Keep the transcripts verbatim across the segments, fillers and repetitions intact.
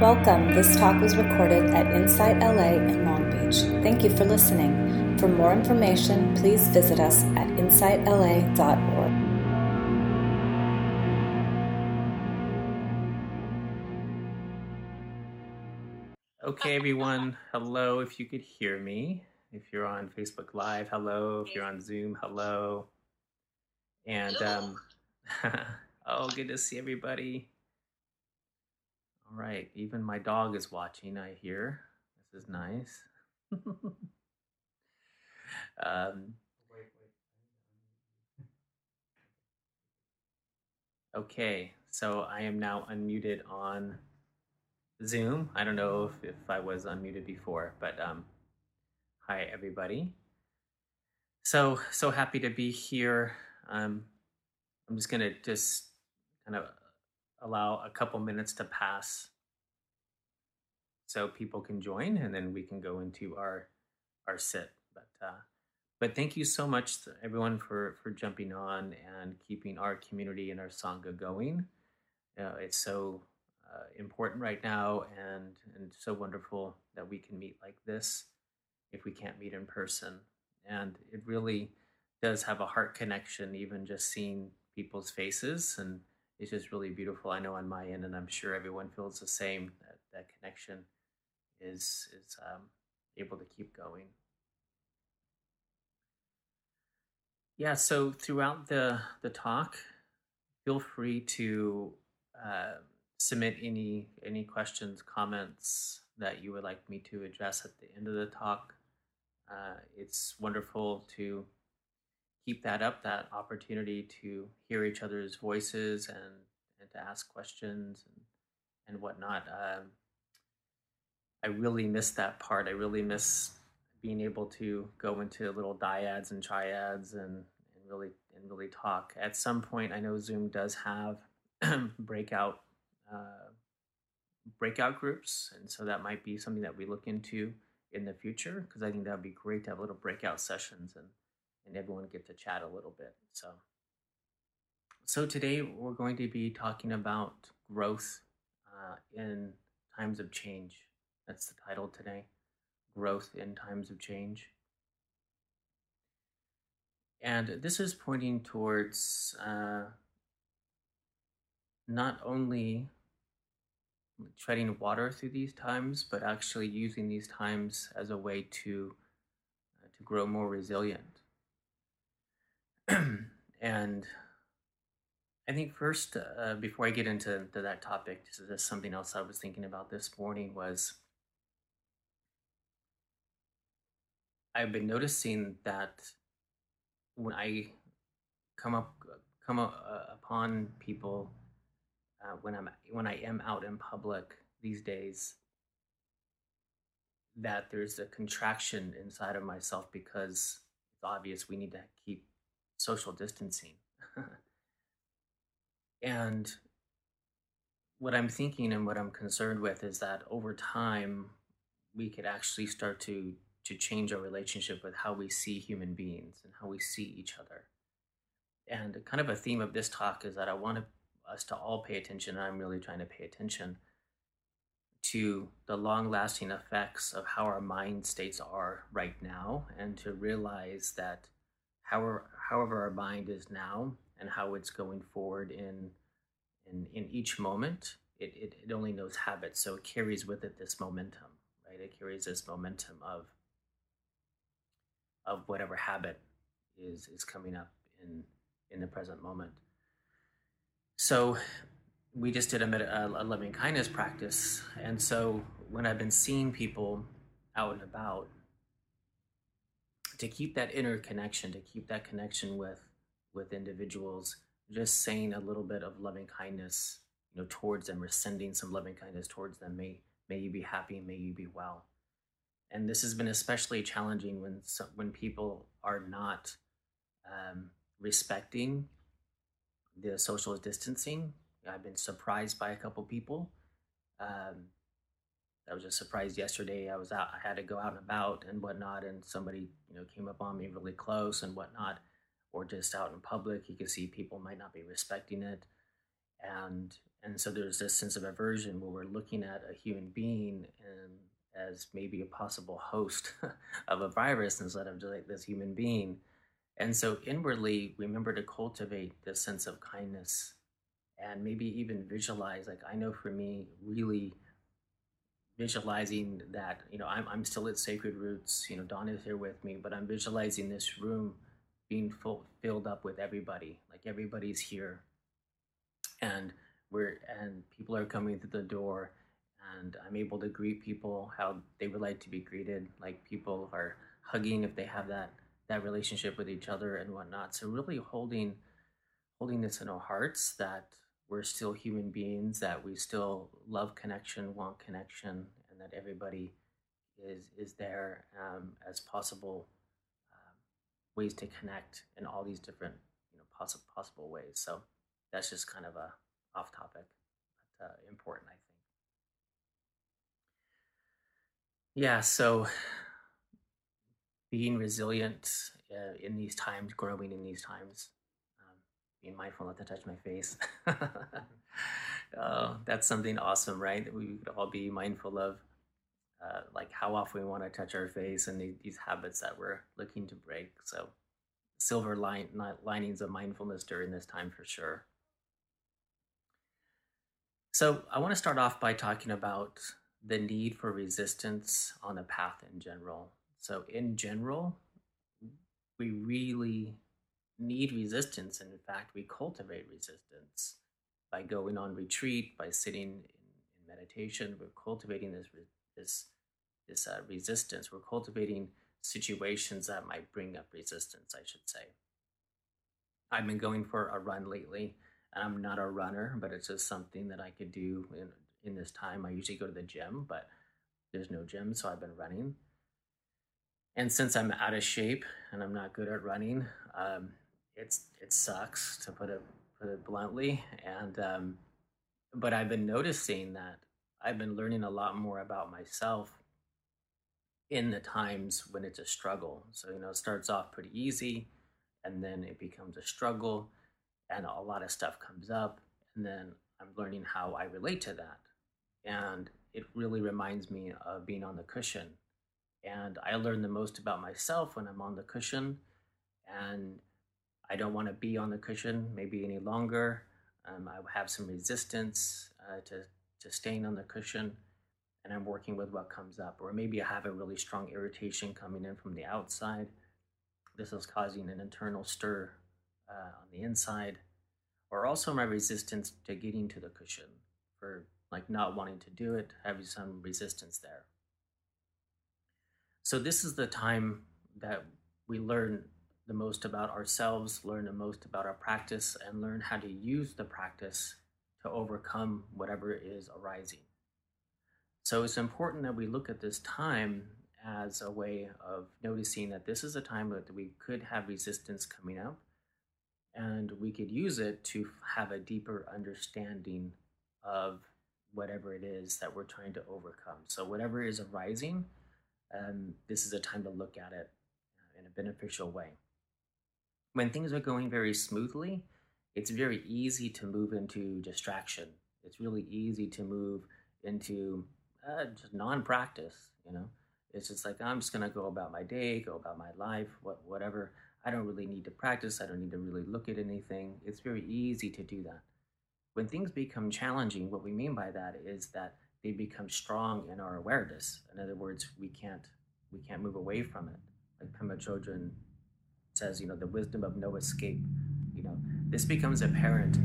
Welcome. This talk was recorded at Insight L A in Long Beach. Thank you for listening. For more information, please visit us at insight l a dot org. Okay, everyone, hello, if you could hear me. If you're on Facebook Live, hello. If you're on Zoom, hello. And, um, oh, good to see everybody. All right, even my dog is watching, I hear. This is nice. um, okay, so I am now unmuted on Zoom. I don't know if, if I was unmuted before, but um, hi, everybody. So, so happy to be here. Um, I'm just going to just kind of allow a couple minutes to pass so people can join, and then we can go into our our sit. But, uh, but thank you so much to everyone for, for jumping on and keeping our community and our Sangha going. Uh, it's so Uh, important right now, and and so wonderful that we can meet like this if we can't meet in person. And it really does have a heart connection, even just seeing people's faces, and it's just really beautiful. I know on my end, and I'm sure everyone feels the same, that that connection is is um, able to keep going. Yeah, so throughout the the talk, feel free to uh, submit any any questions, comments that you would like me to address at the end of the talk. Uh, it's wonderful to keep that up, that opportunity to hear each other's voices and, and to ask questions and, and whatnot. Um, I really miss that part. I really miss being able to go into little dyads and triads and, and really and really talk. At some point, I know Zoom does have breakout Uh, breakout groups, and so that might be something that we look into in the future, because I think that would be great to have little breakout sessions and, and everyone get to chat a little bit. So so today we're going to be talking about growth uh, in times of change. That's the title today, Growth in Times of Change. And this is pointing towards uh, not only treading water through these times, but actually using these times as a way to uh, to grow more resilient. And I think first, uh, before I get into, into that topic, this is just something else I was thinking about this morning was, I've been noticing that when I come up come up, uh, upon people Uh, when I'm when I am out in public these days, that there's a contraction inside of myself, because it's obvious we need to keep social distancing. And what I'm thinking and what I'm concerned with is that over time, we could actually start to to change our relationship with how we see human beings and how we see each other. And kind of a theme of this talk is that I want to us to all pay attention, and I'm really trying to pay attention to the long-lasting effects of how our mind states are right now, and to realize that however, however our mind is now and how it's going forward in in, in each moment, it, it, it only knows habits, so it carries with it this momentum, right? It carries this momentum of of whatever habit is is coming up in in the present moment. So we just did a, med- a loving kindness practice. And so when I've been seeing people out and about, to keep that inner connection, to keep that connection with, with individuals, just saying a little bit of loving kindness, you know, towards them, or sending some loving kindness towards them. May, may you be happy, may you be well. And this has been especially challenging when, some, when people are not um, respecting the social distancing. I've been surprised by a couple people. Um, I was just surprised yesterday. I was out, I had to go out and about and whatnot, and somebody, you know, came up on me really close and whatnot, or just out in public. You could see people might not be respecting it. And and so there's this sense of aversion where we're looking at a human being and as maybe a possible host of a virus instead of just like this human being. And so inwardly, remember to cultivate this sense of kindness and maybe even visualize, like I know for me, really visualizing that, you know, I'm I'm still at Sacred Roots, you know, Dawn is here with me, but I'm visualizing this room being full, filled up with everybody, like everybody's here. And we're and people are coming through the door, and I'm able to greet people how they would like to be greeted. Like people are hugging if they have that that relationship with each other and whatnot. So really holding holding this in our hearts that we're still human beings, that we still love connection, want connection, and that everybody is is there um, as possible uh, ways to connect in all these different you know possible possible ways. So. That's just kind of a off topic, but uh, important, I think. Yeah, so being resilient uh, in these times, growing in these times, um, being mindful not to touch my face. uh, that's something awesome, right? That we could all be mindful of, uh, like how often we want to touch our face and the, these habits that we're looking to break. So silver line, not linings of mindfulness during this time for sure. So I want to start off by talking about the need for resistance on the path in general. So in general, we really need resistance. And in fact, we cultivate resistance by going on retreat, by sitting in meditation. We're cultivating this, this, this uh, resistance. We're cultivating situations that might bring up resistance, I should say. I've been going for a run lately, and I'm not a runner, but it's just something that I could do in, in this time. I usually go to the gym, but there's no gym, so I've been running. And since I'm out of shape and I'm not good at running, um, it's it sucks, to put it, put it bluntly. And um, but I've been noticing that I've been learning a lot more about myself in the times when it's a struggle. So, you know, it starts off pretty easy and then it becomes a struggle and a lot of stuff comes up. And then I'm learning how I relate to that. And it really reminds me of being on the cushion. And I learn the most about myself when I'm on the cushion, and I don't want to be on the cushion maybe any longer. Um, I have some resistance uh, to, to staying on the cushion. And I'm working with what comes up, or maybe I have a really strong irritation coming in from the outside. This is causing an internal stir uh, on the inside, or also my resistance to getting to the cushion, for like not wanting to do it, having some resistance there. So this is the time that we learn the most about ourselves, learn the most about our practice, and learn how to use the practice to overcome whatever is arising. So it's important that we look at this time as a way of noticing that this is a time that we could have resistance coming up, and we could use it to have a deeper understanding of whatever it is that we're trying to overcome. So whatever is arising, um, this is a time to look at it in a beneficial way. When things are going very smoothly, it's very easy to move into distraction. It's really easy to move into Uh, just non-practice, you know. It's just like, I'm just going to go about my day, go about my life, what, whatever. I don't really need to practice. I don't need to really look at anything. It's very easy to do that. When things become challenging, what we mean by that is that they become strong in our awareness. In other words, we can't we can't move away from it. Like Pema Chodron says, you know, the wisdom of no escape. You know, this becomes apparent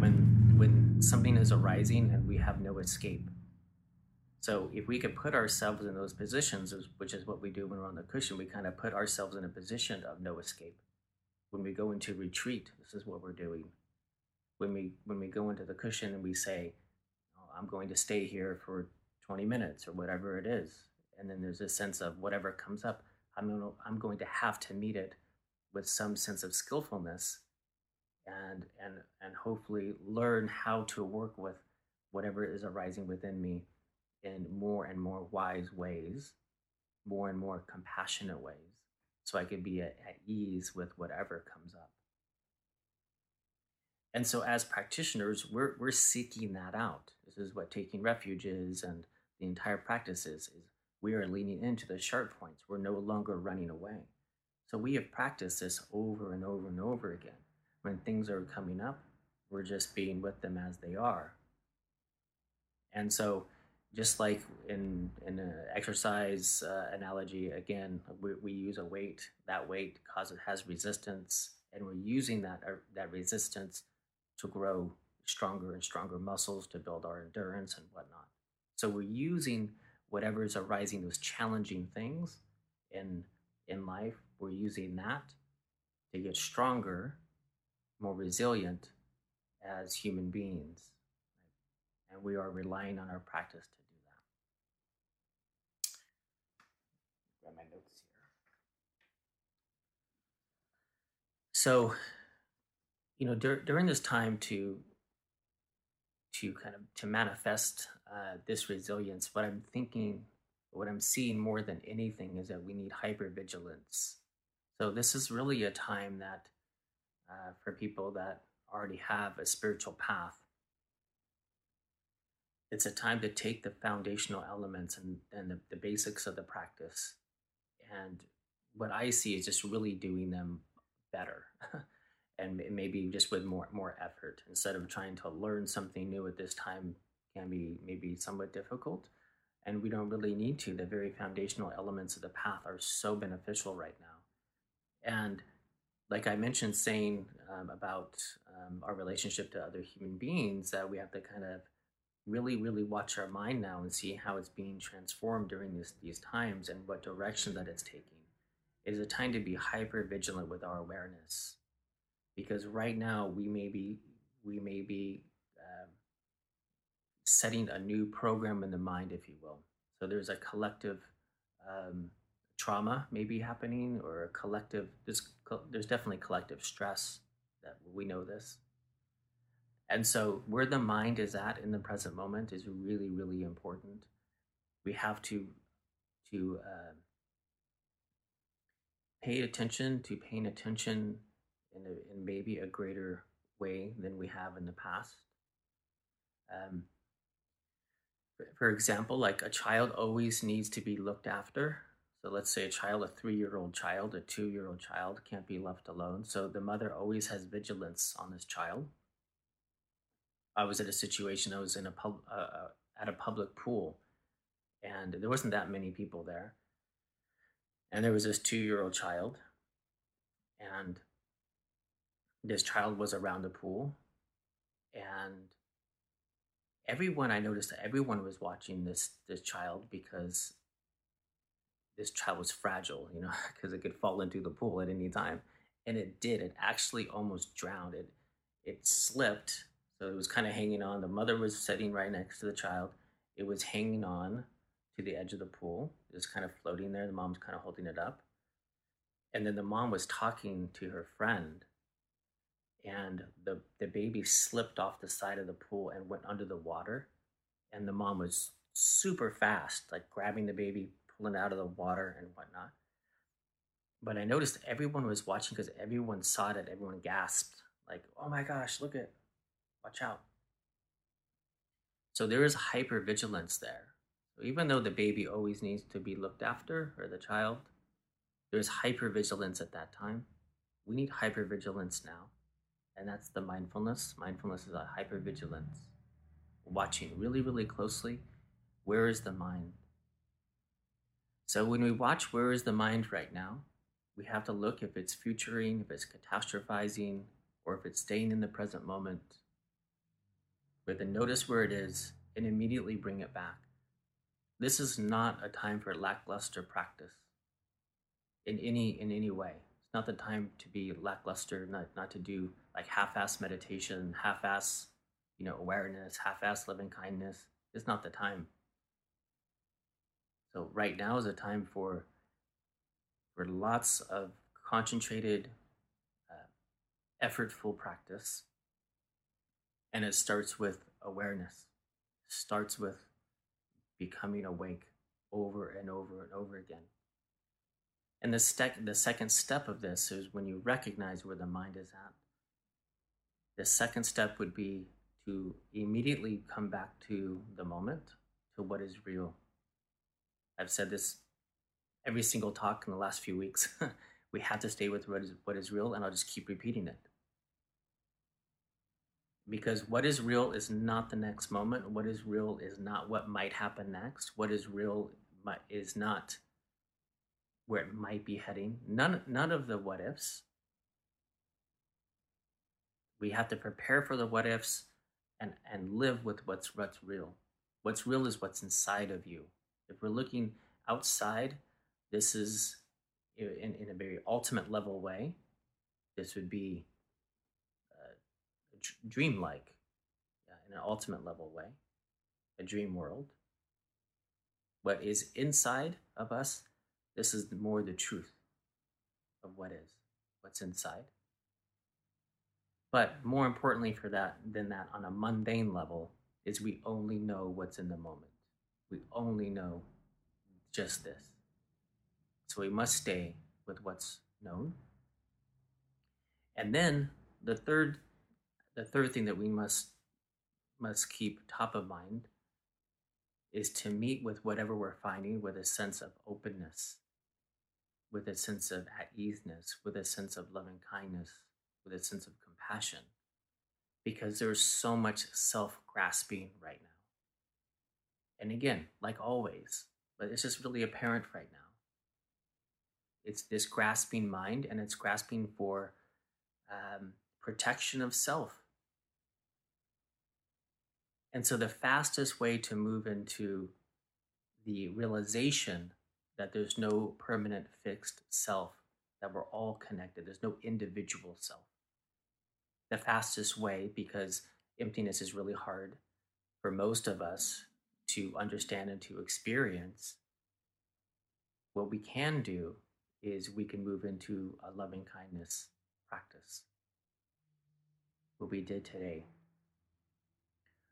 when when something is arising and we have no escape. So if we could put ourselves in those positions, which is what we do when we're on the cushion, we kind of put ourselves in a position of no escape. When we go into retreat, this is what we're doing. When we when we go into the cushion and we say, oh, I'm going to stay here for twenty minutes or whatever it is. And then there's a sense of whatever comes up, I'm gonna, I'm going to have to meet it with some sense of skillfulness and and and hopefully learn how to work with whatever is arising within me in more and more wise ways, more and more compassionate ways, so I could be at, at ease with whatever comes up. And so as practitioners, we're we're seeking that out. This is what taking refuge is, and the entire practice is, is we are leaning into the sharp points. We're no longer running away. So we have practiced this over and over and over again. When things are coming up, we're just being with them as they are. And so just like in in an exercise uh, analogy, again, we, we use a weight. That weight causes has resistance, and we're using that uh, that resistance to grow stronger and stronger muscles, to build our endurance and whatnot. So we're using whatever is arising, those challenging things in in life, we're using that to get stronger, more resilient as human beings. And we are relying on our practice to do that. Grab my notes here. So, you know, dur- during this time to to kind of to manifest uh, this resilience, what I'm thinking, what I'm seeing more than anything is that we need hypervigilance. So this is really a time that uh, for people that already have a spiritual path, it's a time to take the foundational elements and, and the, the basics of the practice. And what I see is just really doing them better and maybe just with more, more effort. Instead of trying to learn something new at this time can be maybe somewhat difficult. And we don't really need to. The very foundational elements of the path are so beneficial right now. And like I mentioned, saying um, about um, our relationship to other human beings, that we have to kind of really, really watch our mind now and see how it's being transformed during this, these times and what direction that it's taking. It is a time to be hyper vigilant with our awareness, because right now we may be we may be uh, setting a new program in the mind, if you will. So there's a collective um, trauma maybe happening, or a collective. There's there's definitely collective stress, that we know this. And so where the mind is at in the present moment is really, really important. We have to to uh, pay attention to paying attention in, a, in maybe a greater way than we have in the past. Um, for example, like a child always needs to be looked after. So let's say a child, a three-year-old child, a two-year-old child can't be left alone. So the mother always has vigilance on this child. I was at a situation, I was in a pub, uh, at a public pool, and there wasn't that many people there. And there was this two-year-old child, and this child was around the pool, and everyone, I noticed that everyone was watching this, this child, because this child was fragile, you know, because it could fall into the pool at any time. And it did, it actually almost drowned. It, it slipped. So it was kind of hanging on. The mother was sitting right next to the child. It was hanging on to the edge of the pool. It was kind of floating there. The mom's kind of holding it up. And then the mom was talking to her friend. And the, the baby slipped off the side of the pool and went under the water. And the mom was super fast, like grabbing the baby, pulling it out of the water and whatnot. But I noticed everyone was watching, because everyone saw it. Everyone gasped, like, oh my gosh, look at watch out. So there is hypervigilance there. So even though the baby always needs to be looked after, or the child, there's hypervigilance at that time. We need hypervigilance now. And that's the mindfulness. Mindfulness is a hypervigilance. Watching really, really closely. Where is the mind? So when we watch where is the mind right now, we have to look if it's futuring, if it's catastrophizing, or if it's staying in the present moment. But then notice where it is and immediately bring it back. This is not a time for lackluster practice in any in any way. It's not the time to be lackluster, not, not to do like half-ass meditation, half-ass, you know, awareness, half-ass loving kindness. It's not the time. So right now is a time for, for lots of concentrated, uh, effortful practice. And it starts with awareness, it starts with becoming awake over and over and over again. And the, ste- the second step of this is when you recognize where the mind is at, The second step would be to immediately come back to the moment, to what is real. I've said this every single talk in the last few weeks. We have to stay with what is, what is real, and I'll just keep repeating it. Because what is real is not the next moment. What is real is not what might happen next. What is real is not where it might be heading. None, none of the what ifs. We have to prepare for the what ifs and, and live with what's, what's real. What's real is what's inside of you. If we're looking outside, this is in, in a very ultimate level way. This would be uh, dreamlike uh, in an ultimate level way, a dream world. What is inside of us, this is more the truth of what is, what's inside. But more importantly for that than that, on a mundane level, is we only know what's in the moment. We only know just this. So we must stay with what's known. And then the third, the third thing that we must must keep top of mind is to meet with whatever we're finding with a sense of openness, with a sense of at easeness, with a sense of loving kindness, with a sense of compassion, because there's so much self-grasping right now. And again, like always, but it's just really apparent right now. It's this grasping mind, and it's grasping for um, protection of self. And so the fastest way to move into the realization that there's no permanent fixed self, that we're all connected, there's no individual self. The fastest way, because emptiness is really hard for most of us to understand and to experience, what we can do is we can move into a loving kindness practice, what we did today.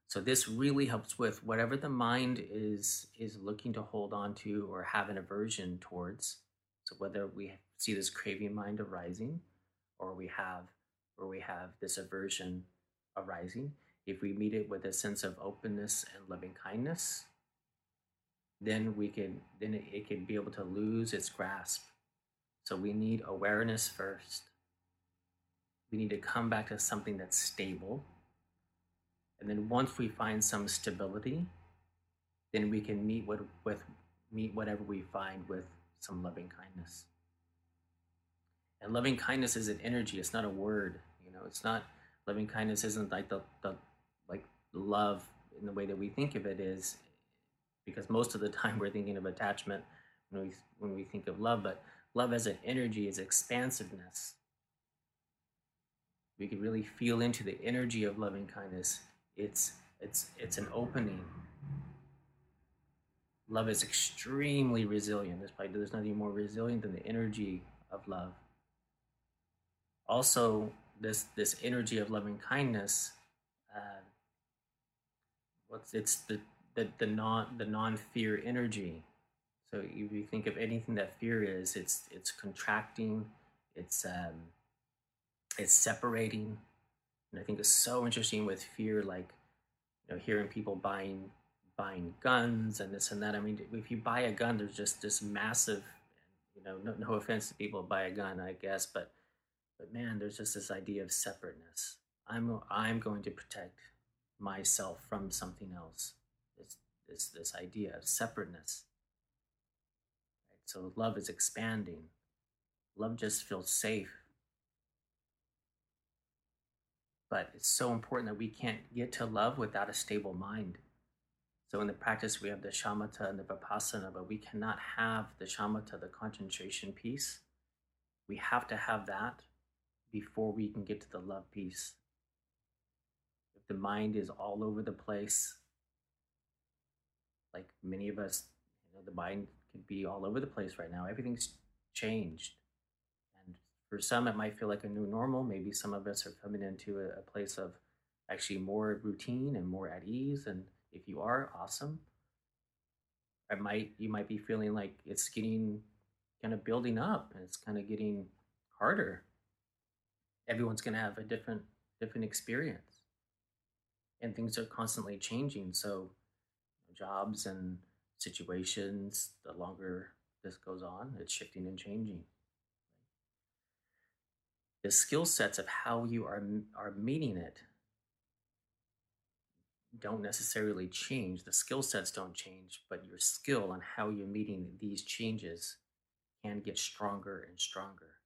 So this really helps with whatever the mind is is looking to hold on to or have an aversion towards. So whether we see this craving mind arising, or we have or we have this aversion arising, if we meet it with a sense of openness and loving kindness, then we can then it, it can be able to lose its grasp. So we need awareness first. We need to come back to something that's stable. And then once we find some stability, then we can meet with, with meet whatever we find with some loving kindness. And loving kindness is an energy, it's not a word. You know, it's not, loving kindness isn't like the, the like love in the way that we think of it is, because most of the time we're thinking of attachment when we when we think of love, but love as an energy is expansiveness. We can really feel into the energy of loving kindness. It's it's it's an opening. Love is extremely resilient. There's probably there's nothing more resilient than the energy of love. Also, this this energy of loving kindness, uh, what's it's the the the non the non-fear energy. So if you think of anything that fear is, it's it's contracting, it's um, it's separating. And I think it's so interesting with fear, like, you know, hearing people buying buying guns and this and that. I mean, if you buy a gun, there's just this massive, you know, no, no offense to people who buy a gun, I guess, but. But man, there's just this idea of separateness. I'm I'm going to protect myself from something else. It's, it's this idea of separateness. Right? So love is expanding. Love just feels safe. But it's so important that we can't get to love without a stable mind. So in the practice, we have the shamatha and the vipassana, but we cannot have the shamatha, the concentration piece. We have to have that before we can get to the love piece. If the mind is all over the place, like many of us, you know, the mind could be all over the place right now. Everything's changed. And for some, it might feel like a new normal. Maybe some of us are coming into a, a place of actually more routine and more at ease. And if you are, awesome. It might, you might be feeling like it's getting kind of building up and it's kind of getting harder. Everyone's going to have a different different experience. And things are constantly changing. So jobs and situations, the longer this goes on, it's shifting and changing. The skill sets of how you are, are meeting it don't necessarily change. The skill sets don't change, but your skill on how you're meeting these changes can get stronger and stronger.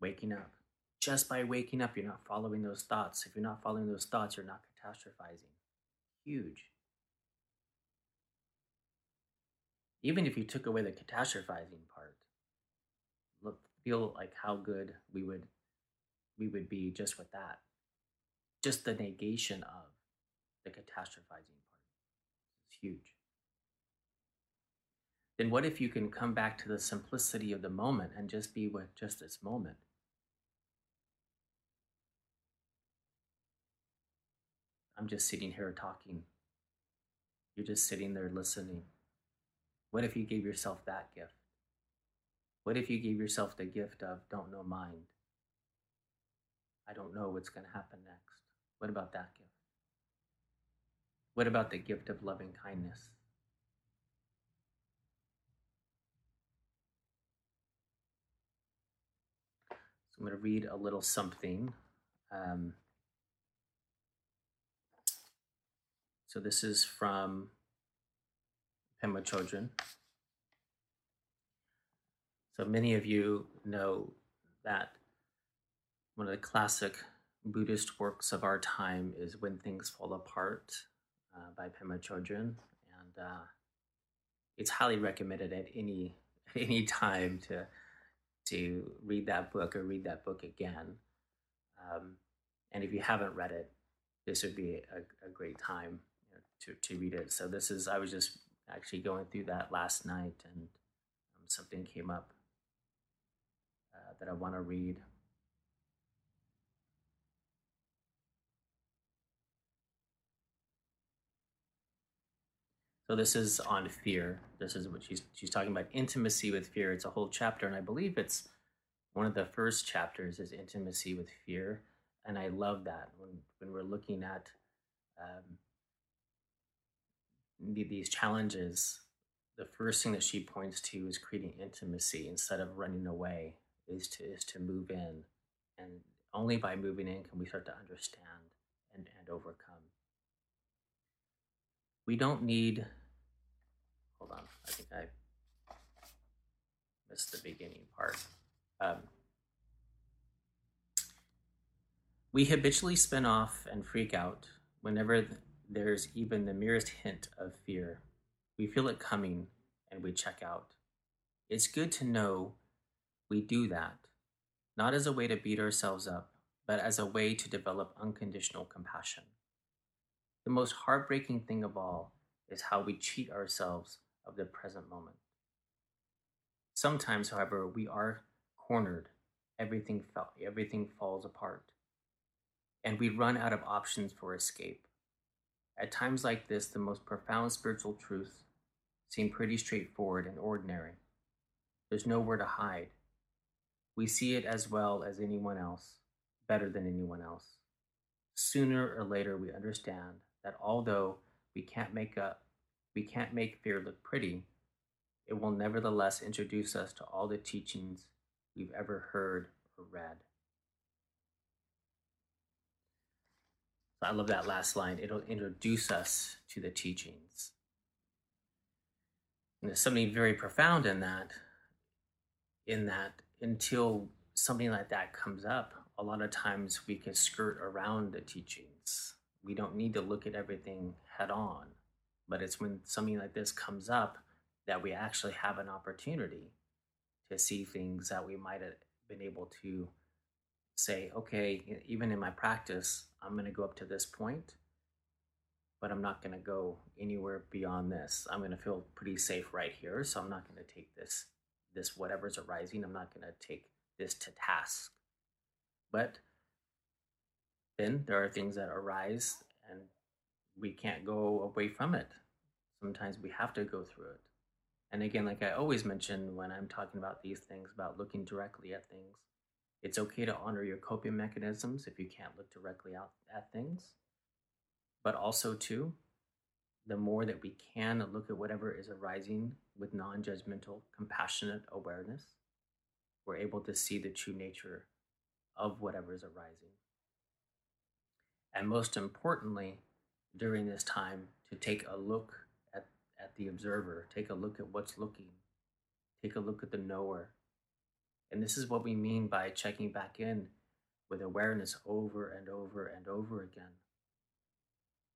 Waking up. Just by waking up, you're not following those thoughts. If you're not following those thoughts, you're not catastrophizing. Huge. Even if you took away the catastrophizing part, look, feel like how good we would we would be just with that. Just the negation of the catastrophizing part is huge. Then what if you can come back to the simplicity of the moment and just be with just this moment? I'm just sitting here talking. You're just sitting there listening. What if you gave yourself that gift? What if you gave yourself the gift of don't know mind? I don't know what's going to happen next. What about that gift? What about the gift of loving kindness? So I'm going to read a little something. Um, So this is from Pema Chodron. So many of you know that one of the classic Buddhist works of our time is When Things Fall Apart uh, by Pema Chodron. And uh, it's highly recommended at any at any time to, to read that book or read that book again. Um, and if you haven't read it, this would be a, a great time to to read it. So this is, I was just actually going through that last night and um, something came up uh, that I want to read. So this is on fear. This is what she's she's talking about, intimacy with fear. It's a whole chapter, and I believe it's one of the first chapters is intimacy with fear. And I love that when, when we're looking at um, these challenges, the first thing that she points to is creating intimacy instead of running away, is to is to move in. And only by moving in can we start to understand and, and overcome. We don't need, hold on, I think I missed the beginning part. Um, We habitually spin off and freak out whenever th- there's even the merest hint of fear. We feel it coming and we check out. It's good to know we do that, not as a way to beat ourselves up, but as a way to develop unconditional compassion. The most heartbreaking thing of all is how we cheat ourselves of the present moment. Sometimes, however, we are cornered. Everything fell, everything falls apart. And we run out of options for escape. At times like this, the most profound spiritual truths seem pretty straightforward and ordinary. There's nowhere to hide. We see it as well as anyone else, better than anyone else. Sooner or later, we understand that although we can't make up, we can't make fear look pretty, it will nevertheless introduce us to all the teachings we've ever heard or read. I love that last line. It'll introduce us to the teachings. And there's something very profound in that, in that until something like that comes up, a lot of times we can skirt around the teachings. We don't need to look at everything head on, but it's when something like this comes up that we actually have an opportunity to see things that we might have been able to say, okay, even in my practice, I'm going to go up to this point, but I'm not going to go anywhere beyond this. I'm going to feel pretty safe right here, so I'm not going to take this, this whatever's arising, I'm not going to take this to task. But then there are things that arise, and we can't go away from it. Sometimes we have to go through it. And again, like I always mention when I'm talking about these things, about looking directly at things, It's okay to honor your coping mechanisms if you can't look directly out at things. But also, too, the more that we can look at whatever is arising with non-judgmental, compassionate awareness, we're able to see the true nature of whatever is arising. And most importantly, during this time, to take a look at, at the observer, take a look at what's looking, take a look at the knower. And this is what we mean by checking back in with awareness over and over and over again.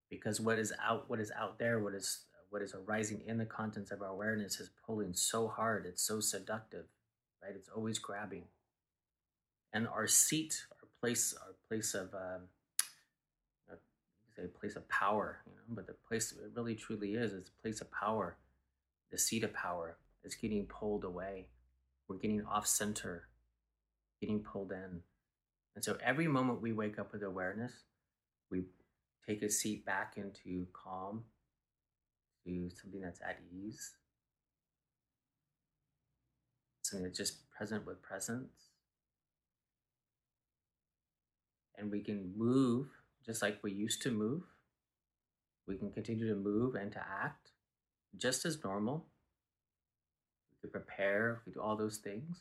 Because what is out, what is out there, what is what is arising in the contents of our awareness is pulling so hard, it's so seductive, right? It's always grabbing. And our seat, our place, our place of, um, you could say, place of power, you know, but the place it really truly is, it's a place of power. The seat of power is getting pulled away. We're getting off center, getting pulled in. And so every moment we wake up with awareness, we take a seat back into calm, to something that's at ease, something that's just present with presence. And we can move just like we used to move. We can continue to move and to act just as normal. We prepare, we do all those things.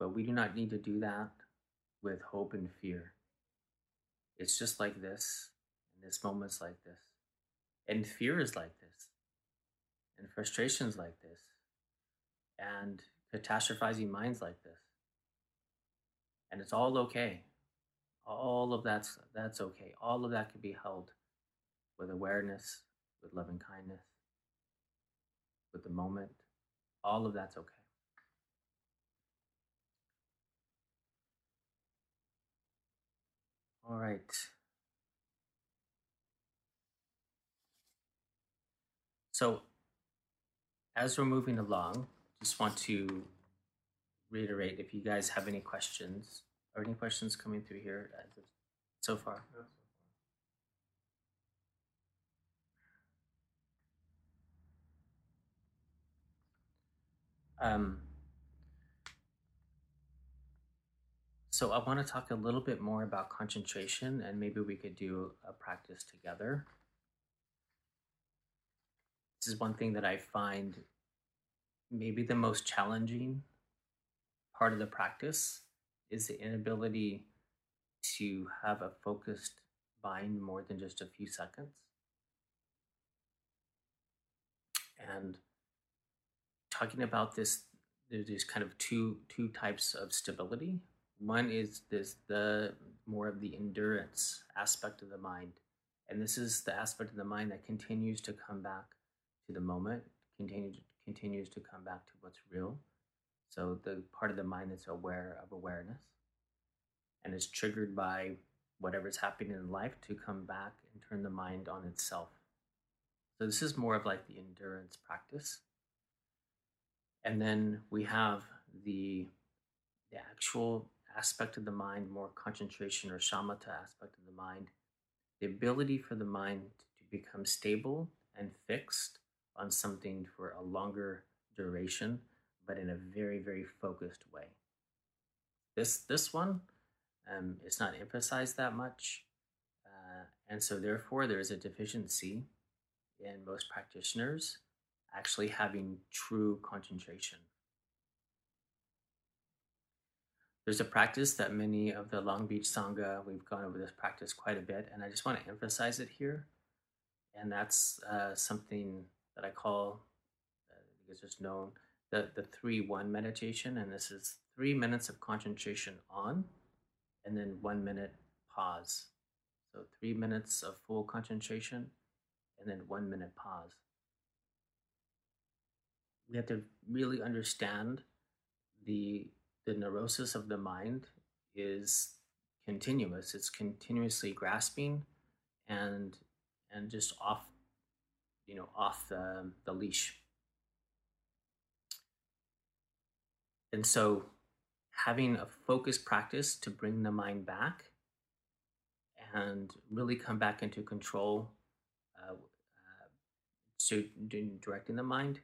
But we do not need to do that with hope and fear. It's just like this, and this moment's like this. And fear is like this, and frustration's like this, and catastrophizing minds like this. And it's all okay. All of that's that's okay. All of that can be held with awareness, with loving kindness, with the moment. All of that's okay. All right. So as we're moving along, just want to reiterate, if you guys have any questions, are any questions coming through here so far? No. Um, so I want to talk a little bit more about concentration, and maybe we could do a practice together. This is one thing that I find maybe the most challenging part of the practice is the inability to have a focused mind more than just a few seconds. And talking about this, there's these kind of two two types of stability. One is this the more of the endurance aspect of the mind, and this is the aspect of the mind that continues to come back to the moment, continues continues to come back to what's real. So the part of the mind that's aware of awareness, and is triggered by whatever's happening in life to come back and turn the mind on itself. So this is more of like the endurance practice. And then we have the, the actual aspect of the mind, more concentration or shamatha aspect of the mind, the ability for the mind to become stable and fixed on something for a longer duration, but in a very, very focused way. This this one, um, it's not emphasized that much. Uh, and so therefore there is a deficiency in most practitioners actually having true concentration. There's a practice that many of the Long Beach Sangha, we've gone over this practice quite a bit, and I just want to emphasize it here. And that's uh, something that I call, uh, I think it's just known, the, the three one meditation. And this is three minutes of concentration on, and then one minute pause. So three minutes of full concentration, and then one minute pause. We have to really understand the the neurosis of the mind is continuous. It's continuously grasping and and just off, you know, off the, the leash. And so having a focused practice to bring the mind back and really come back into control, uh, uh, so directing the mind,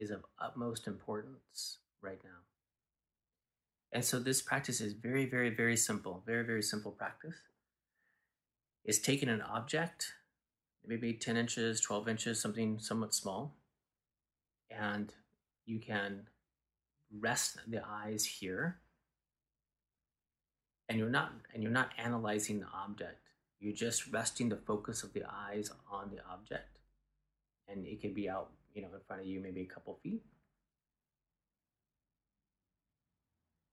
is of utmost importance right now. And so this practice is very, very, very simple, very, very simple practice. It's taking an object, maybe ten inches, twelve inches, something somewhat small, and you can rest the eyes here. And you're not and you're not analyzing the object. You're just resting the focus of the eyes on the object. And it can be out, you know, in front of you, maybe a couple feet.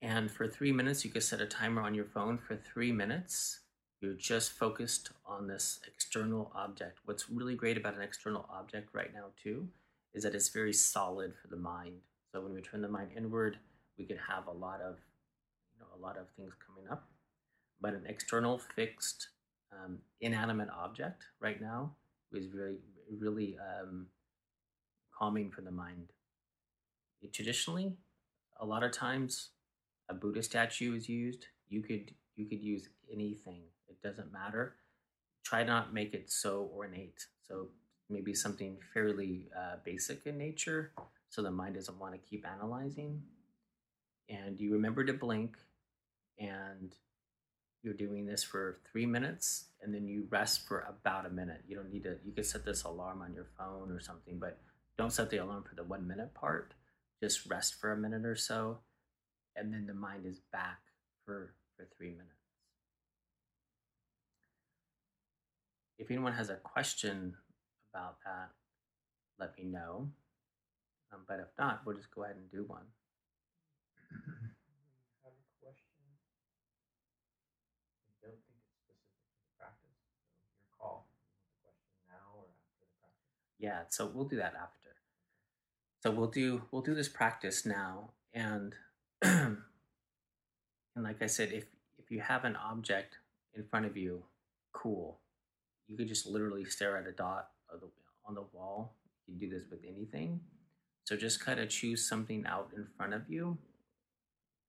And for three minutes, you can set a timer on your phone for three minutes. You're just focused on this external object. What's really great about an external object right now, too, is that it's very solid for the mind. So when we turn the mind inward, we can have a lot of, you know, a lot of things coming up. But an external, fixed, um, inanimate object right now is really, really um, calming for the mind. It, traditionally, a lot of times, a Buddha statue is used. You could you could use anything. It doesn't matter. Try not make it so ornate. So maybe something fairly uh, basic in nature, so the mind doesn't want to keep analyzing. And you remember to blink, and you're doing this for three minutes, and then you rest for about a minute. You don't need to. You could set this alarm on your phone or something, but don't set the alarm for the one minute part. Just rest for a minute or so. And then the mind is back for, for three minutes. If anyone has a question about that, let me know. Um, but if not, we'll just go ahead and do one. We have a question. I don't think it's specific to the practice. So your call. You want the question now or after the practice? Yeah, so we'll do that after. So we'll do we'll do this practice now, and and like I said, if if you have an object in front of you, cool. You could just literally stare at a dot of the, on the wall. You can do this with anything. So just kind of choose something out in front of you.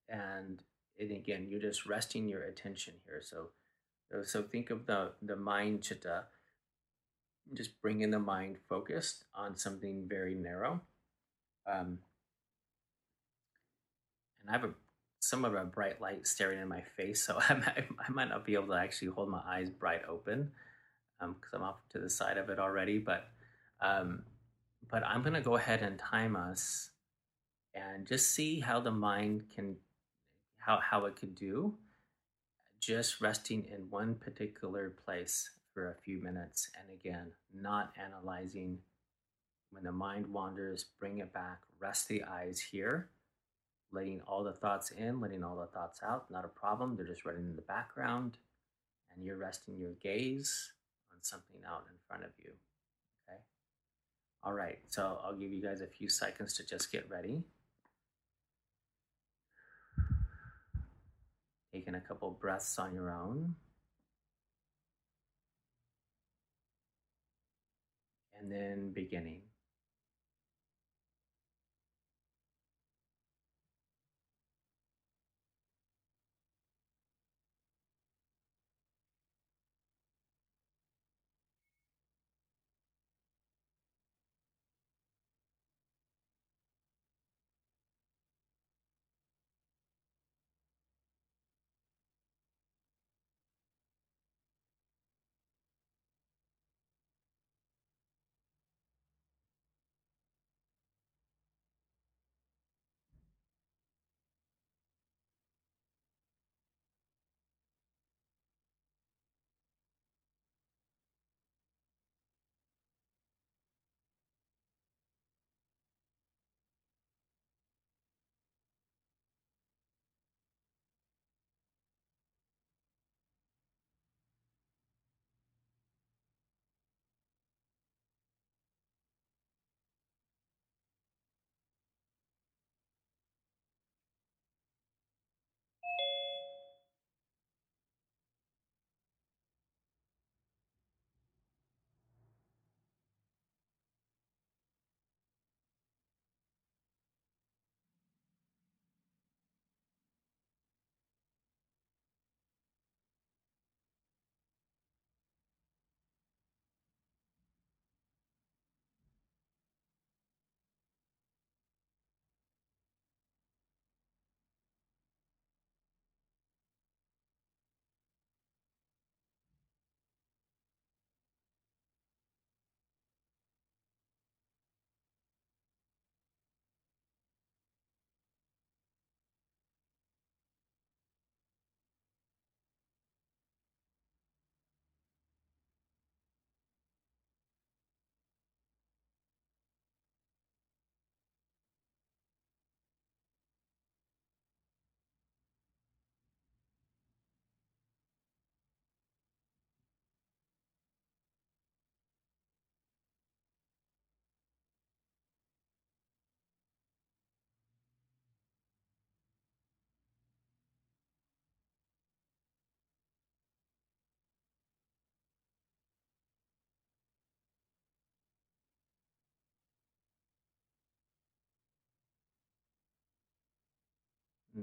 And, and again, you're just resting your attention here. So so think of the, the mind chitta. Just bring in the mind focused on something very narrow. Um, I have a, somewhat of a bright light staring in my face, so I might, I might not be able to actually hold my eyes bright open because um, I'm off to the side of it already. But um, but I'm going to go ahead and time us and just see how the mind can, how, how it could do, just resting in one particular place for a few minutes. And again, not analyzing. When the mind wanders, bring it back, rest the eyes here. Letting all the thoughts in, letting all the thoughts out, not a problem. They're just running in the background, and you're resting your gaze on something out in front of you, okay? All right, so I'll give you guys a few seconds to just get ready. Taking a couple breaths on your own. And then beginning.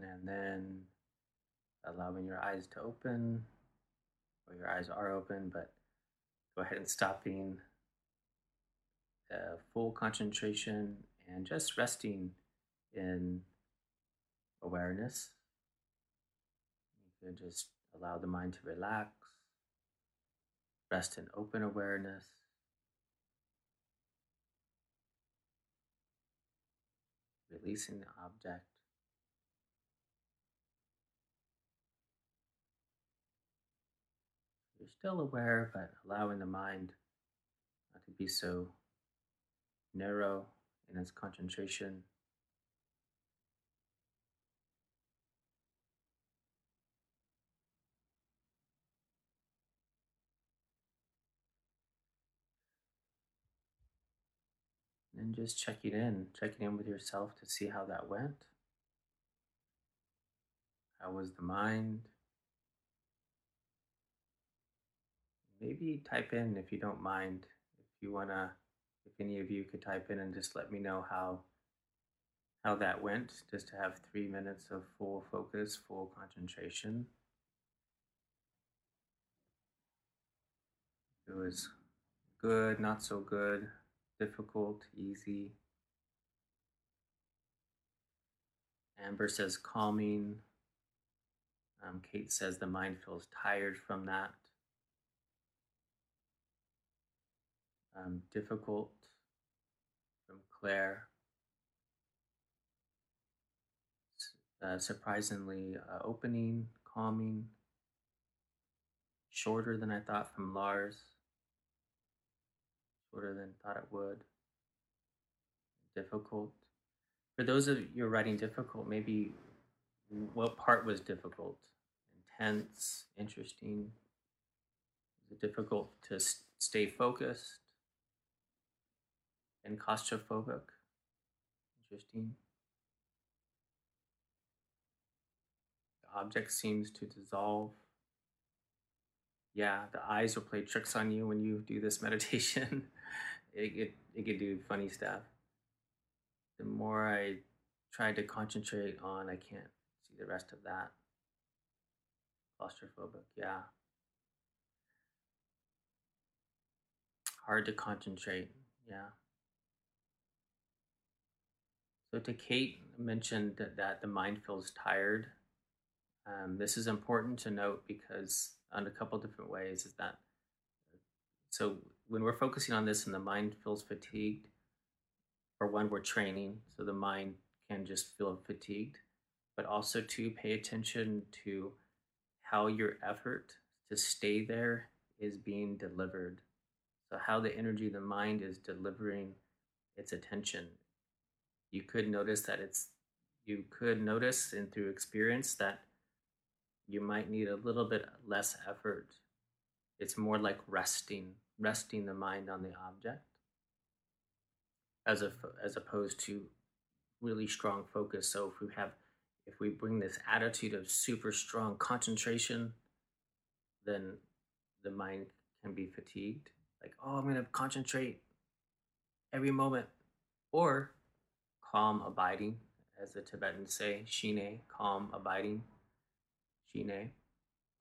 and then allowing your eyes to open, or your eyes are open, but go ahead and stopping uh, full concentration and just resting in awareness. You can just allow the mind to relax, rest in open awareness. Releasing the object. You're still aware, but allowing the mind not to be so narrow in its concentration. And just checking in, checking in with yourself to see how that went. How was the mind? Maybe type in if you don't mind. If you wanna, if any of you could type in and just let me know how how that went, just to have three minutes of full focus, full concentration. It was good, not so good. Difficult, easy. Amber says calming. Um, Kate says the mind feels tired from that. Um, difficult from Claire. Uh, surprisingly uh, opening, calming. Shorter than I thought from Lars. Shorter than thought it would. Difficult. For those of you writing difficult, maybe what part was difficult? Intense, interesting. Is it difficult to stay focused? And claustrophobic? Interesting. The object seems to dissolve. Yeah, the eyes will play tricks on you when you do this meditation. it, it it could do funny stuff. The more I tried to concentrate on, I can't see the rest of that. Claustrophobic, yeah. Hard to concentrate, yeah. So to Kate mentioned that, that the mind feels tired. Um, this is important to note because on a couple different ways is that, so when we're focusing on this and the mind feels fatigued, or when we're training, so the mind can just feel fatigued, but also to pay attention to how your effort to stay there is being delivered. So how the energy of the mind is delivering its attention. You could notice that it's, you could notice and through experience that you might need a little bit less effort. It's more like resting, resting the mind on the object, as a, as opposed to really strong focus. So if we have, if we bring this attitude of super strong concentration, then the mind can be fatigued. Like, oh, I'm gonna concentrate every moment, or calm abiding, as the Tibetans say, shine, calm abiding.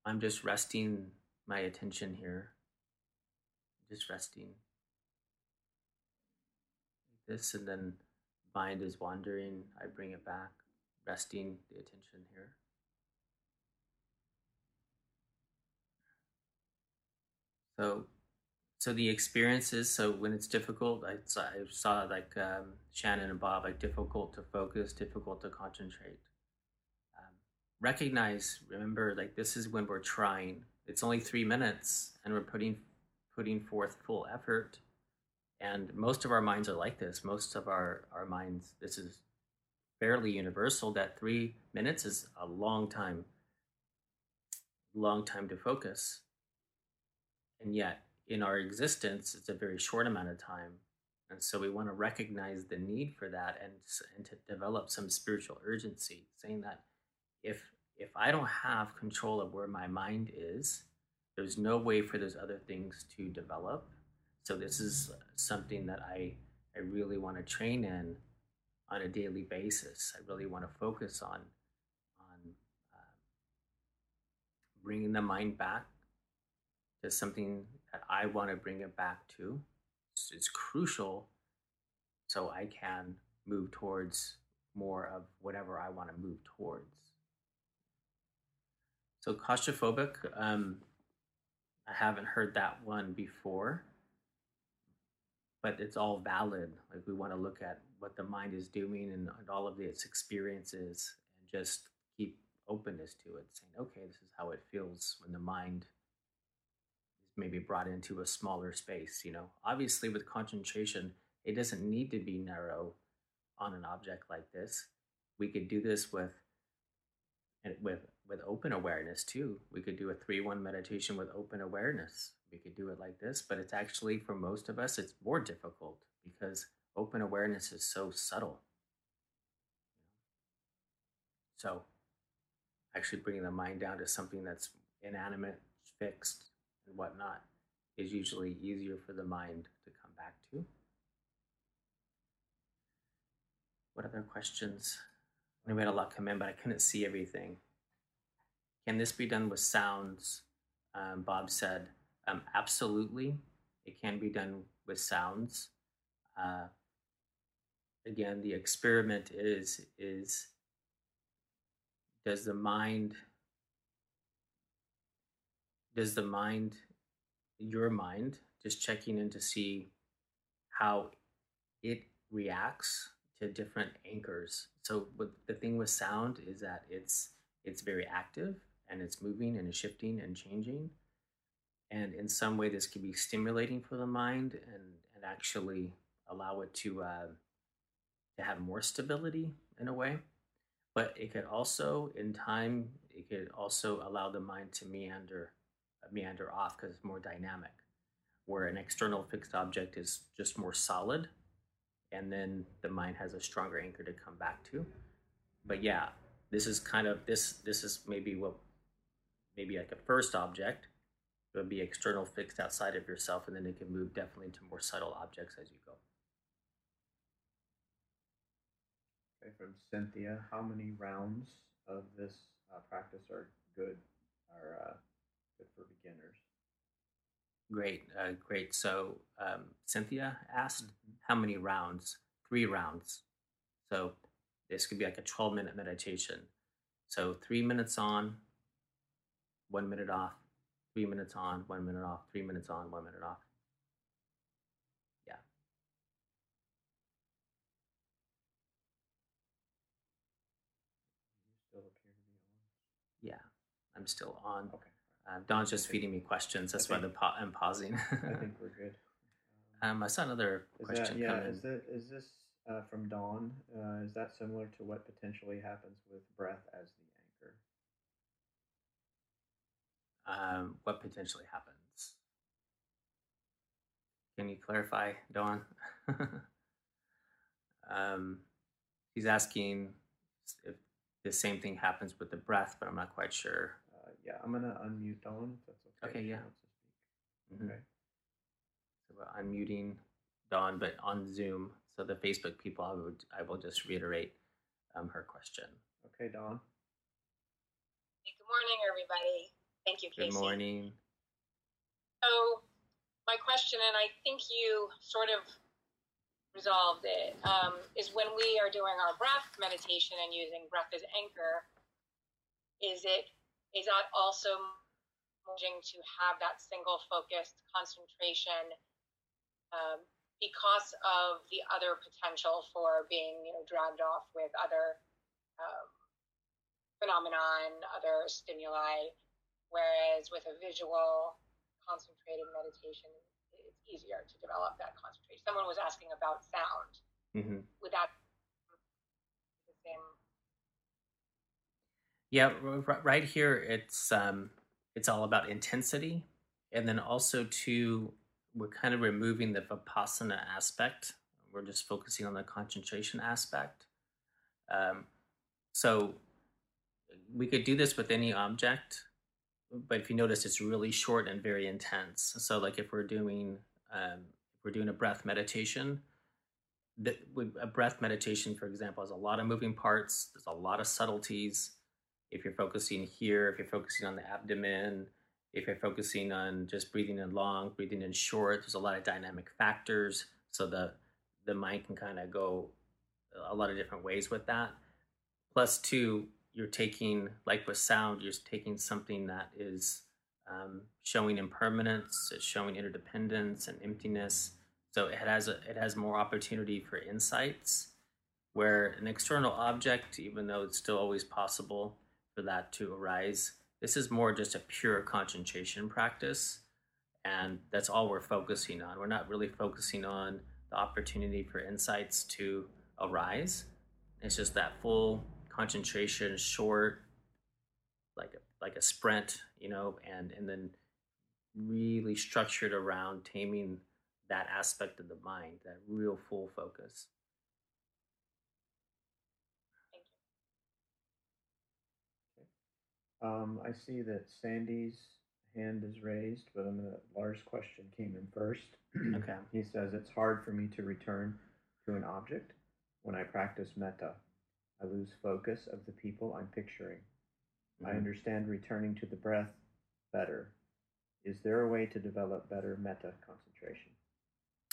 I'm just resting my attention here. Just resting. Like this, and then mind is wandering. I bring it back, resting the attention here. So, so the experiences. So when it's difficult, I saw, I saw like um, Shannon and Bob, like difficult to focus, difficult to concentrate. Recognize, remember, like this is when we're trying. It's only three minutes and we're putting putting forth full effort. And most of our minds are like this. Most of our, our minds, this is fairly universal, that three minutes is a long time, long time to focus. And yet in our existence, it's a very short amount of time. And so we want to recognize the need for that and, and to develop some spiritual urgency, saying that if If I don't have control of where my mind is, there's no way for those other things to develop. So this is something that I, I really want to train in on a daily basis. I really want to focus on bringing the mind back to something that I want to bring it back to. It's, it's crucial so I can move towards more of whatever I want to move towards. So claustrophobic, um, I haven't heard that one before, but it's all valid. Like, we want to look at what the mind is doing and, and all of its experiences, and just keep openness to it, saying, okay, this is how it feels when the mind is maybe brought into a smaller space. You know, obviously with concentration, it doesn't need to be narrow on an object like this. We could do this with with with open awareness too. We could do a three one meditation with open awareness. We could do it like this, but it's actually, for most of us, it's more difficult because open awareness is so subtle. So actually bringing the mind down to something that's inanimate, fixed, and whatnot is usually easier for the mind to come back to. What other questions? We had a lot come in, but I couldn't see everything. Can this be done with sounds? Um, Bob said, um, absolutely. It can be done with sounds. Uh, again, the experiment is, is does the mind, does the mind, your mind, just checking in to see how it reacts to different anchors. So what the thing with sound is that it's it's very active, and it's moving and shifting and changing, and in some way this can be stimulating for the mind and, and actually allow it to uh, to have more stability in a way. But it could also, in time, it could also allow the mind to meander meander off because it's more dynamic, where an external fixed object is just more solid. And then the mind has a stronger anchor to come back to. But yeah, this is kind of, this This is maybe what, maybe like a first object. It would be external, fixed outside of yourself, and then it can move definitely to more subtle objects as you go. Okay, from Cynthia, how many rounds of this uh, practice are good, are uh, good for beginners? Great, uh, great. So um, Cynthia asked, mm-hmm. How many rounds? Three rounds. So this could be like a twelve-minute meditation. So three minutes on, one minute off, three minutes on, one minute off, three minutes on, one minute off. Yeah. You still appear to be on. Yeah, I'm still on. Okay. Uh, Don's just feeding me questions. That's why the pa- I'm pausing. I think we're good. Um, um, I saw another is question that, yeah, coming. Is, that, is this uh, from Don? Uh, is that similar to what potentially happens with breath as the anchor? Um, what potentially happens? Can you clarify, Don? um, he's asking if the same thing happens with the breath, but I'm not quite sure. Yeah, I'm going to unmute Don, if that's okay. Okay, yeah. Mm-hmm. Okay. So we're unmuting Don, but on Zoom. So the Facebook people, I, would, I will just reiterate um, her question. Okay, Don. Hey, good morning, everybody. Thank you, Casey. Good morning. So my question, and I think you sort of resolved it, um, is when we are doing our breath meditation and using breath as anchor, is it is that also managing to have that single focused concentration um, because of the other potential for being, you know, dragged off with other um, phenomenon, other stimuli, whereas with a visual concentrated meditation, it's easier to develop that concentration. Someone was asking about sound. Mm-hmm. Would that be the same? Yeah, right here, it's um, it's all about intensity. And then also, too, we're kind of removing the vipassana aspect. We're just focusing on the concentration aspect. Um, so we could do this with any object, but if you notice, it's really short and very intense. So like if we're doing, um, if we're doing a breath meditation, that a breath meditation, for example, has a lot of moving parts. There's a lot of subtleties. if you're focusing here, if you're focusing on the abdomen, if you're focusing on just breathing in long, breathing in short, there's a lot of dynamic factors. So the, the mind can kind of go a lot of different ways with that. Plus two, you're taking, like with sound, you're taking something that is um, showing impermanence, it's showing interdependence and emptiness. So it has a, it has more opportunity for insights, where an external object, even though it's still always possible for that to arise, this is more just a pure concentration practice. And that's all we're focusing on. We're not really focusing on the opportunity for insights to arise. It's just that full concentration, short, like a, like a sprint, you know, and, and then really structured around taming that aspect of the mind, that real full focus. Thank you. Um, I see that Sandy's hand is raised, but I'm gonna, Lars' question came in first. Okay. He says, it's hard for me to return to an object when I practice metta. I lose focus of the people I'm picturing. Mm-hmm. I understand returning to the breath better. Is there a way to develop better metta concentration?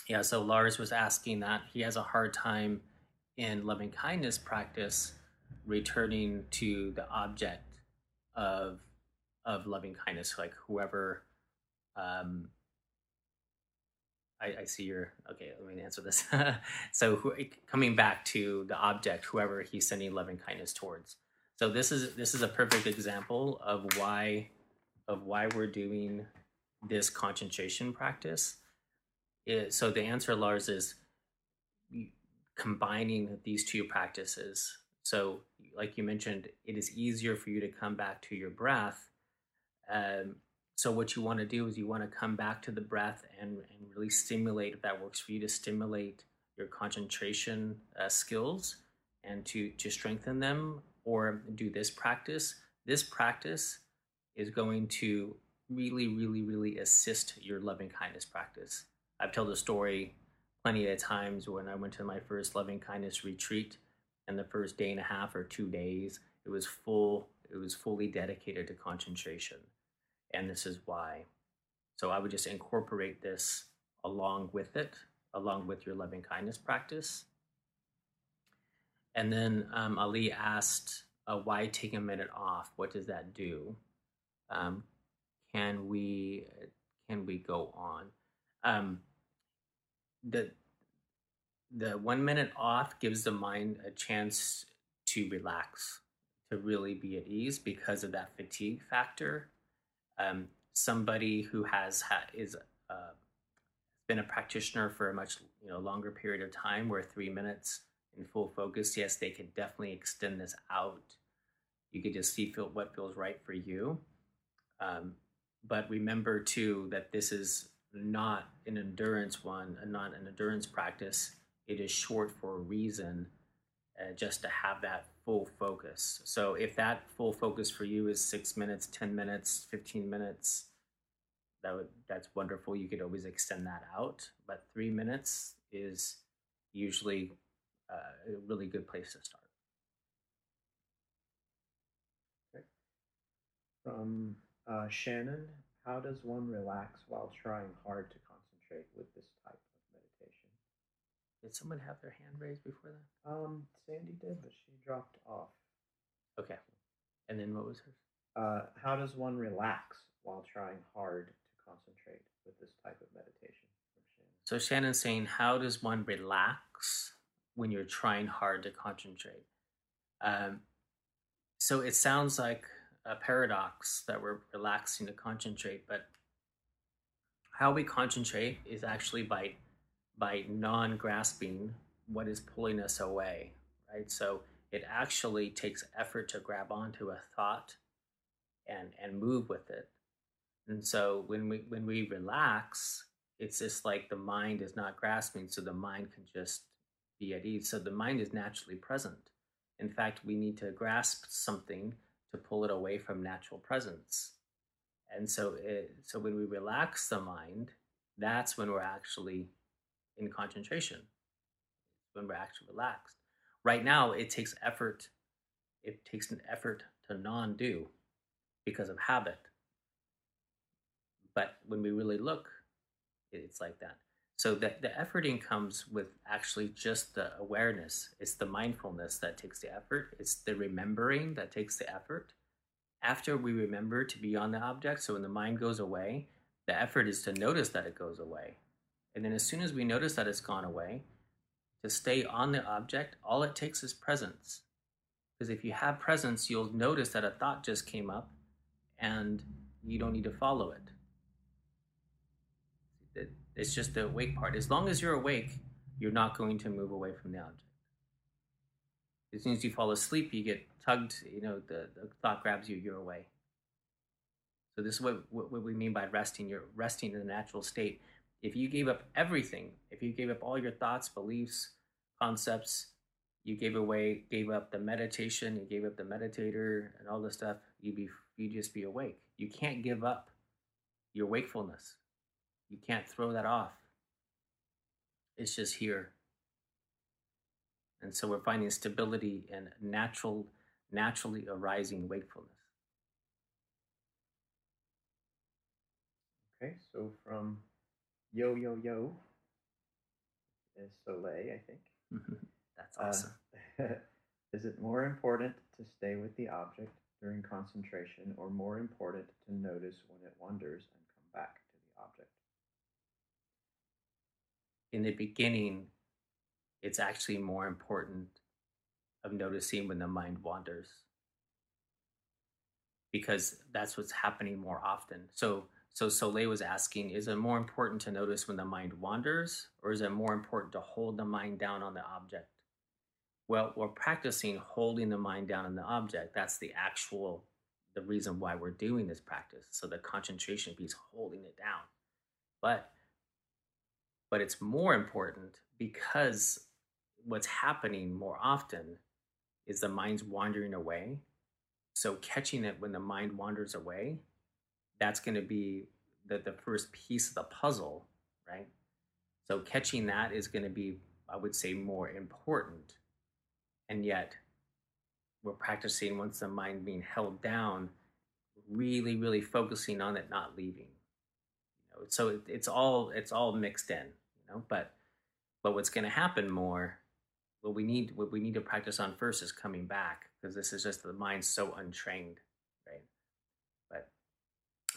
Yeah, so Lars was asking that. He has a hard time in loving kindness practice returning to the object of of loving kindness, like whoever. Um, I, I see your, okay, let me answer this. So who, coming back to the object, whoever he's sending loving kindness towards. So this is this is a perfect example of why of why we're doing this concentration practice. It, so the answer, Lars, is combining these two practices. So like you mentioned, it is easier for you to come back to your breath. Um, so what you want to do is you want to come back to the breath and, and really stimulate, if that works for you, to stimulate your concentration uh, skills and to, to strengthen them, or do this practice. This practice is going to really, really, really assist your loving kindness practice. I've told a story plenty of times when I went to my first loving kindness retreat, and the first day and a half or two days, it was full, it was fully dedicated to concentration. And this is why. So I would just incorporate this along with it, along with your loving kindness practice. And then um, Ali asked, uh, why take a minute off? What does that do? Um, can we, can we go on? Um, the the one minute off gives the mind a chance to relax, to really be at ease because of that fatigue factor. Um, somebody who has ha- is uh, been a practitioner for a much you know longer period of time, where three minutes in full focus, yes, they could definitely extend this out. You could just see feel what feels right for you. Um, but remember too that this is not an endurance one, not an endurance practice. It is short for a reason, uh, just to have that full focus. So if that full focus for you is six minutes, ten minutes, fifteen minutes, that would that's wonderful. You could always extend that out. But three minutes is usually uh, a really good place to start. Okay. From uh, Shannon. How does one relax while trying hard to concentrate with this type of meditation? Did someone have their hand raised before that? Um, Sandy did, but she dropped off. Okay. And then what was hers? Uh, how does one relax while trying hard to concentrate with this type of meditation? Shannon. So Shannon's saying, how does one relax when you're trying hard to concentrate? Um, so it sounds like a paradox that we're relaxing to concentrate, but how we concentrate is actually by by non-grasping what is pulling us away, right? So it actually takes effort to grab onto a thought and and move with it. And so when we when we relax, it's just like the mind is not grasping, so the mind can just be at ease. So the mind is naturally present. In fact, we need to grasp something to pull it away from natural presence. And so it, so when we relax the mind, that's when we're actually in concentration, when we're actually relaxed. Right now, it takes effort. It takes an effort to non-do because of habit. But when we really look, it's like that. So the, the efforting comes with actually just the awareness. It's the mindfulness that takes the effort. It's the remembering that takes the effort. After we remember to be on the object, so when the mind goes away, the effort is to notice that it goes away. And then as soon as we notice that it's gone away, to stay on the object, all it takes is presence. Because if you have presence, you'll notice that a thought just came up and you don't need to follow it. It's just the awake part. As long as you're awake, you're not going to move away from the object. As soon as you fall asleep, you get tugged, you know, the, the thought grabs you, you're away. So this is what, what, what we mean by resting. You're resting in the natural state. If you gave up everything, if you gave up all your thoughts, beliefs, concepts, you gave away, gave up the meditation, you gave up the meditator and all this stuff, you'd be, you'd just be awake. You can't give up your wakefulness. You can't throw that off. It's just here. And so we're finding stability and natural, naturally arising wakefulness. Okay, so from Yo Yo Yo is Soleil, I think. Mm-hmm. That's awesome. Uh, is it more important to stay with the object during concentration, or more important to notice when it wanders and come back to the object? In the beginning, it's actually more important of noticing when the mind wanders, because that's what's happening more often. So so Soleil was asking, is it more important to notice when the mind wanders, or is it more important to hold the mind down on the object? Well, we're practicing holding the mind down on the object. That's the actual, the reason why we're doing this practice. So the concentration piece, holding it down. But, but it's more important because what's happening more often is the mind's wandering away. So catching it when the mind wanders away, that's going to be the, the first piece of the puzzle, right? So catching that is going to be, I would say, more important. And yet we're practicing once the mind being held down, really, really focusing on it, not leaving. You know, so it, it's all it's all mixed in, you know, but But what's going to happen more, what we need what we need to practice on first is coming back, because this is just the mind so untrained, right? But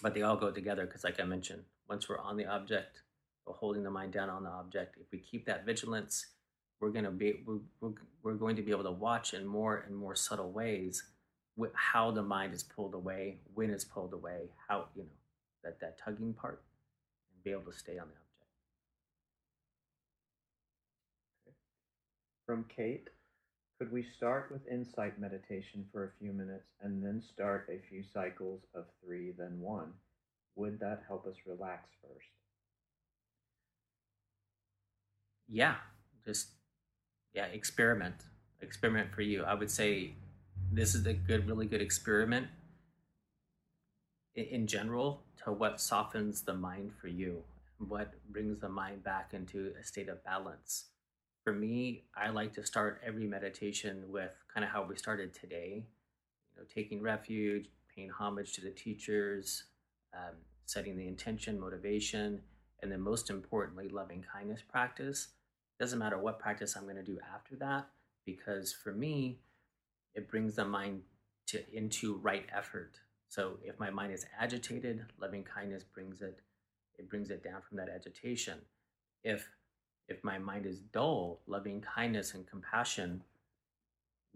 but they all go together, because like I mentioned, once we're on the object, we're holding the mind down on the object. If we keep that vigilance, we're going to be we're, we're, we're going to be able to watch in more and more subtle ways how the mind is pulled away, when it's pulled away, how, you know, that, that tugging part, and be able to stay on the object. From Kate, could we start with insight meditation for a few minutes and then start a few cycles of three, then one? Would that help us relax first? Yeah, just, yeah, experiment. Experiment for you. I would say this is a good, really good experiment in, in general to what softens the mind for you, what brings the mind back into a state of balance. For me, I like to start every meditation with kind of how we started today, you know, taking refuge, paying homage to the teachers, um, setting the intention, motivation, and then most importantly, loving kindness practice. Doesn't matter what practice I'm going to do after that, because for me, it brings the mind to into right effort. So if my mind is agitated, loving kindness brings it, it brings it down from that agitation. If If my mind is dull, loving kindness and compassion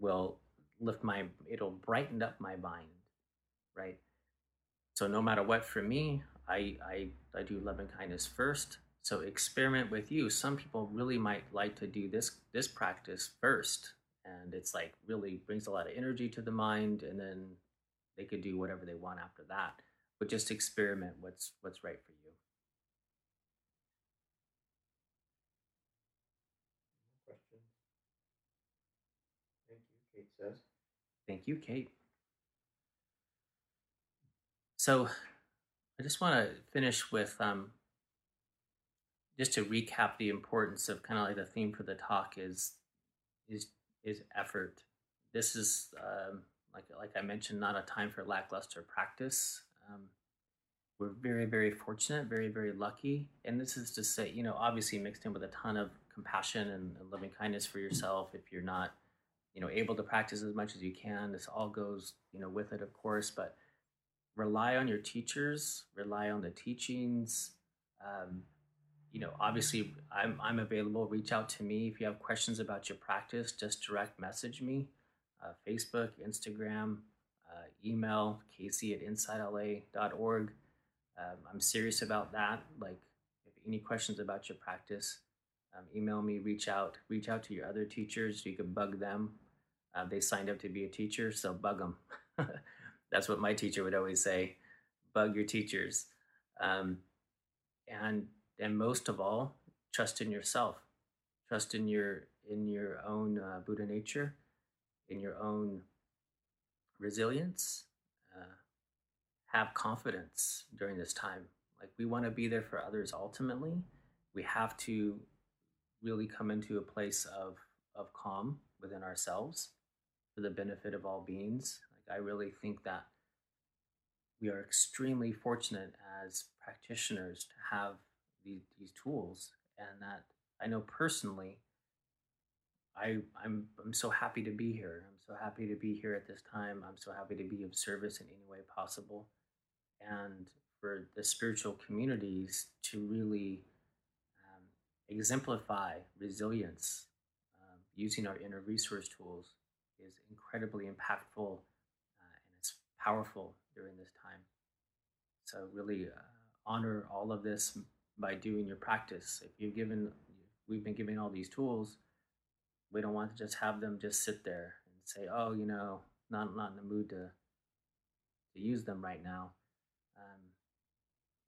will lift my, it'll brighten up my mind, right? So no matter what, for me, I, I, I do loving kindness first. So experiment with you. Some people really might like to do this, this practice first. And it's like really brings a lot of energy to the mind. And then they could do whatever they want after that, but just experiment what's, what's right for you. Says. Thank you, Kate. So I just want to finish with um, just to recap the importance of kind of like the theme for the talk is is is effort. This is um, like like I mentioned, not a time for lackluster practice. Um, we're very, very fortunate, very, very lucky. And this is to say, you know, obviously mixed in with a ton of compassion and, and loving kindness for yourself if you're not, you know, able to practice as much as you can. This all goes, you know, with it, of course, but rely on your teachers, rely on the teachings. Um, you know, obviously I'm, I'm available. Reach out to me. If you have questions about your practice, just direct message me, uh, Facebook, Instagram, uh, email, Casey at insight L A dot org. Um, I'm serious about that. Like, if any questions about your practice, um, email me, reach out, reach out to your other teachers. You can bug them. Uh, they signed up to be a teacher, so bug them. That's what my teacher would always say, bug your teachers. Um, and, and most of all, trust in yourself, trust in your, in your own uh, Buddha nature, in your own resilience, uh, have confidence during this time. Like, we want to be there for others. Ultimately, we have to really come into a place of, of calm within ourselves for the benefit of all beings. I really think that we are extremely fortunate as practitioners to have these, these tools, and that I know personally, I, I'm I'm so happy to be here. I'm so happy to be here at this time. I'm so happy to be of service in any way possible, and for the spiritual communities to really um, exemplify resilience um, using our inner resource tools is incredibly impactful. Powerful during this time. So really uh, honor all of this by doing your practice. If you've given, we've been giving all these tools, we don't want to just have them just sit there and say, oh, you know, not not in the mood to to use them right now. Um,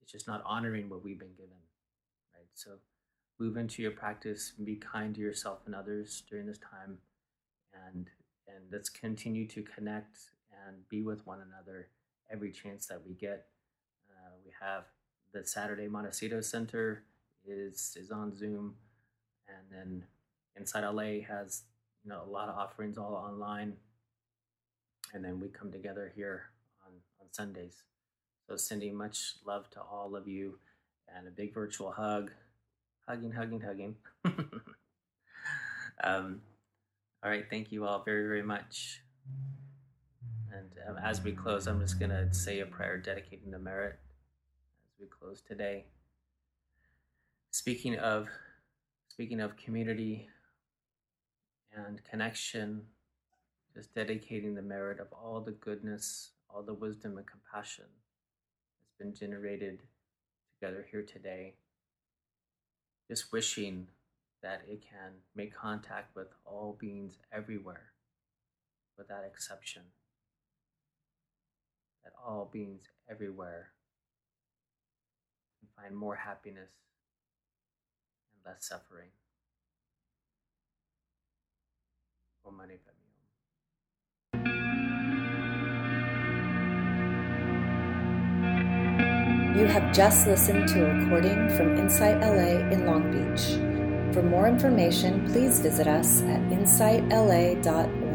it's just not honoring what we've been given, right? So move into your practice and be kind to yourself and others during this time, and and let's continue to connect and be with one another every chance that we get. Uh, we have the Saturday Montecito Center is is on Zoom, and then Inside L A has, you know, a lot of offerings all online, and then we come together here on, on Sundays. So sending much love to all of you, and a big virtual hug, hugging, hugging, hugging. um, all right, thank you all very, very much. And um, as we close, I'm just going to say a prayer dedicating the merit as we close today. Speaking of, speaking of community and connection, just dedicating the merit of all the goodness, all the wisdom and compassion that's been generated together here today. Just wishing that it can make contact with all beings everywhere without exception. That all beings everywhere can find more happiness and less suffering. Om Mani Padme Hum. You have just listened to a recording from Insight L A in Long Beach. For more information, please visit us at insight L A dot org.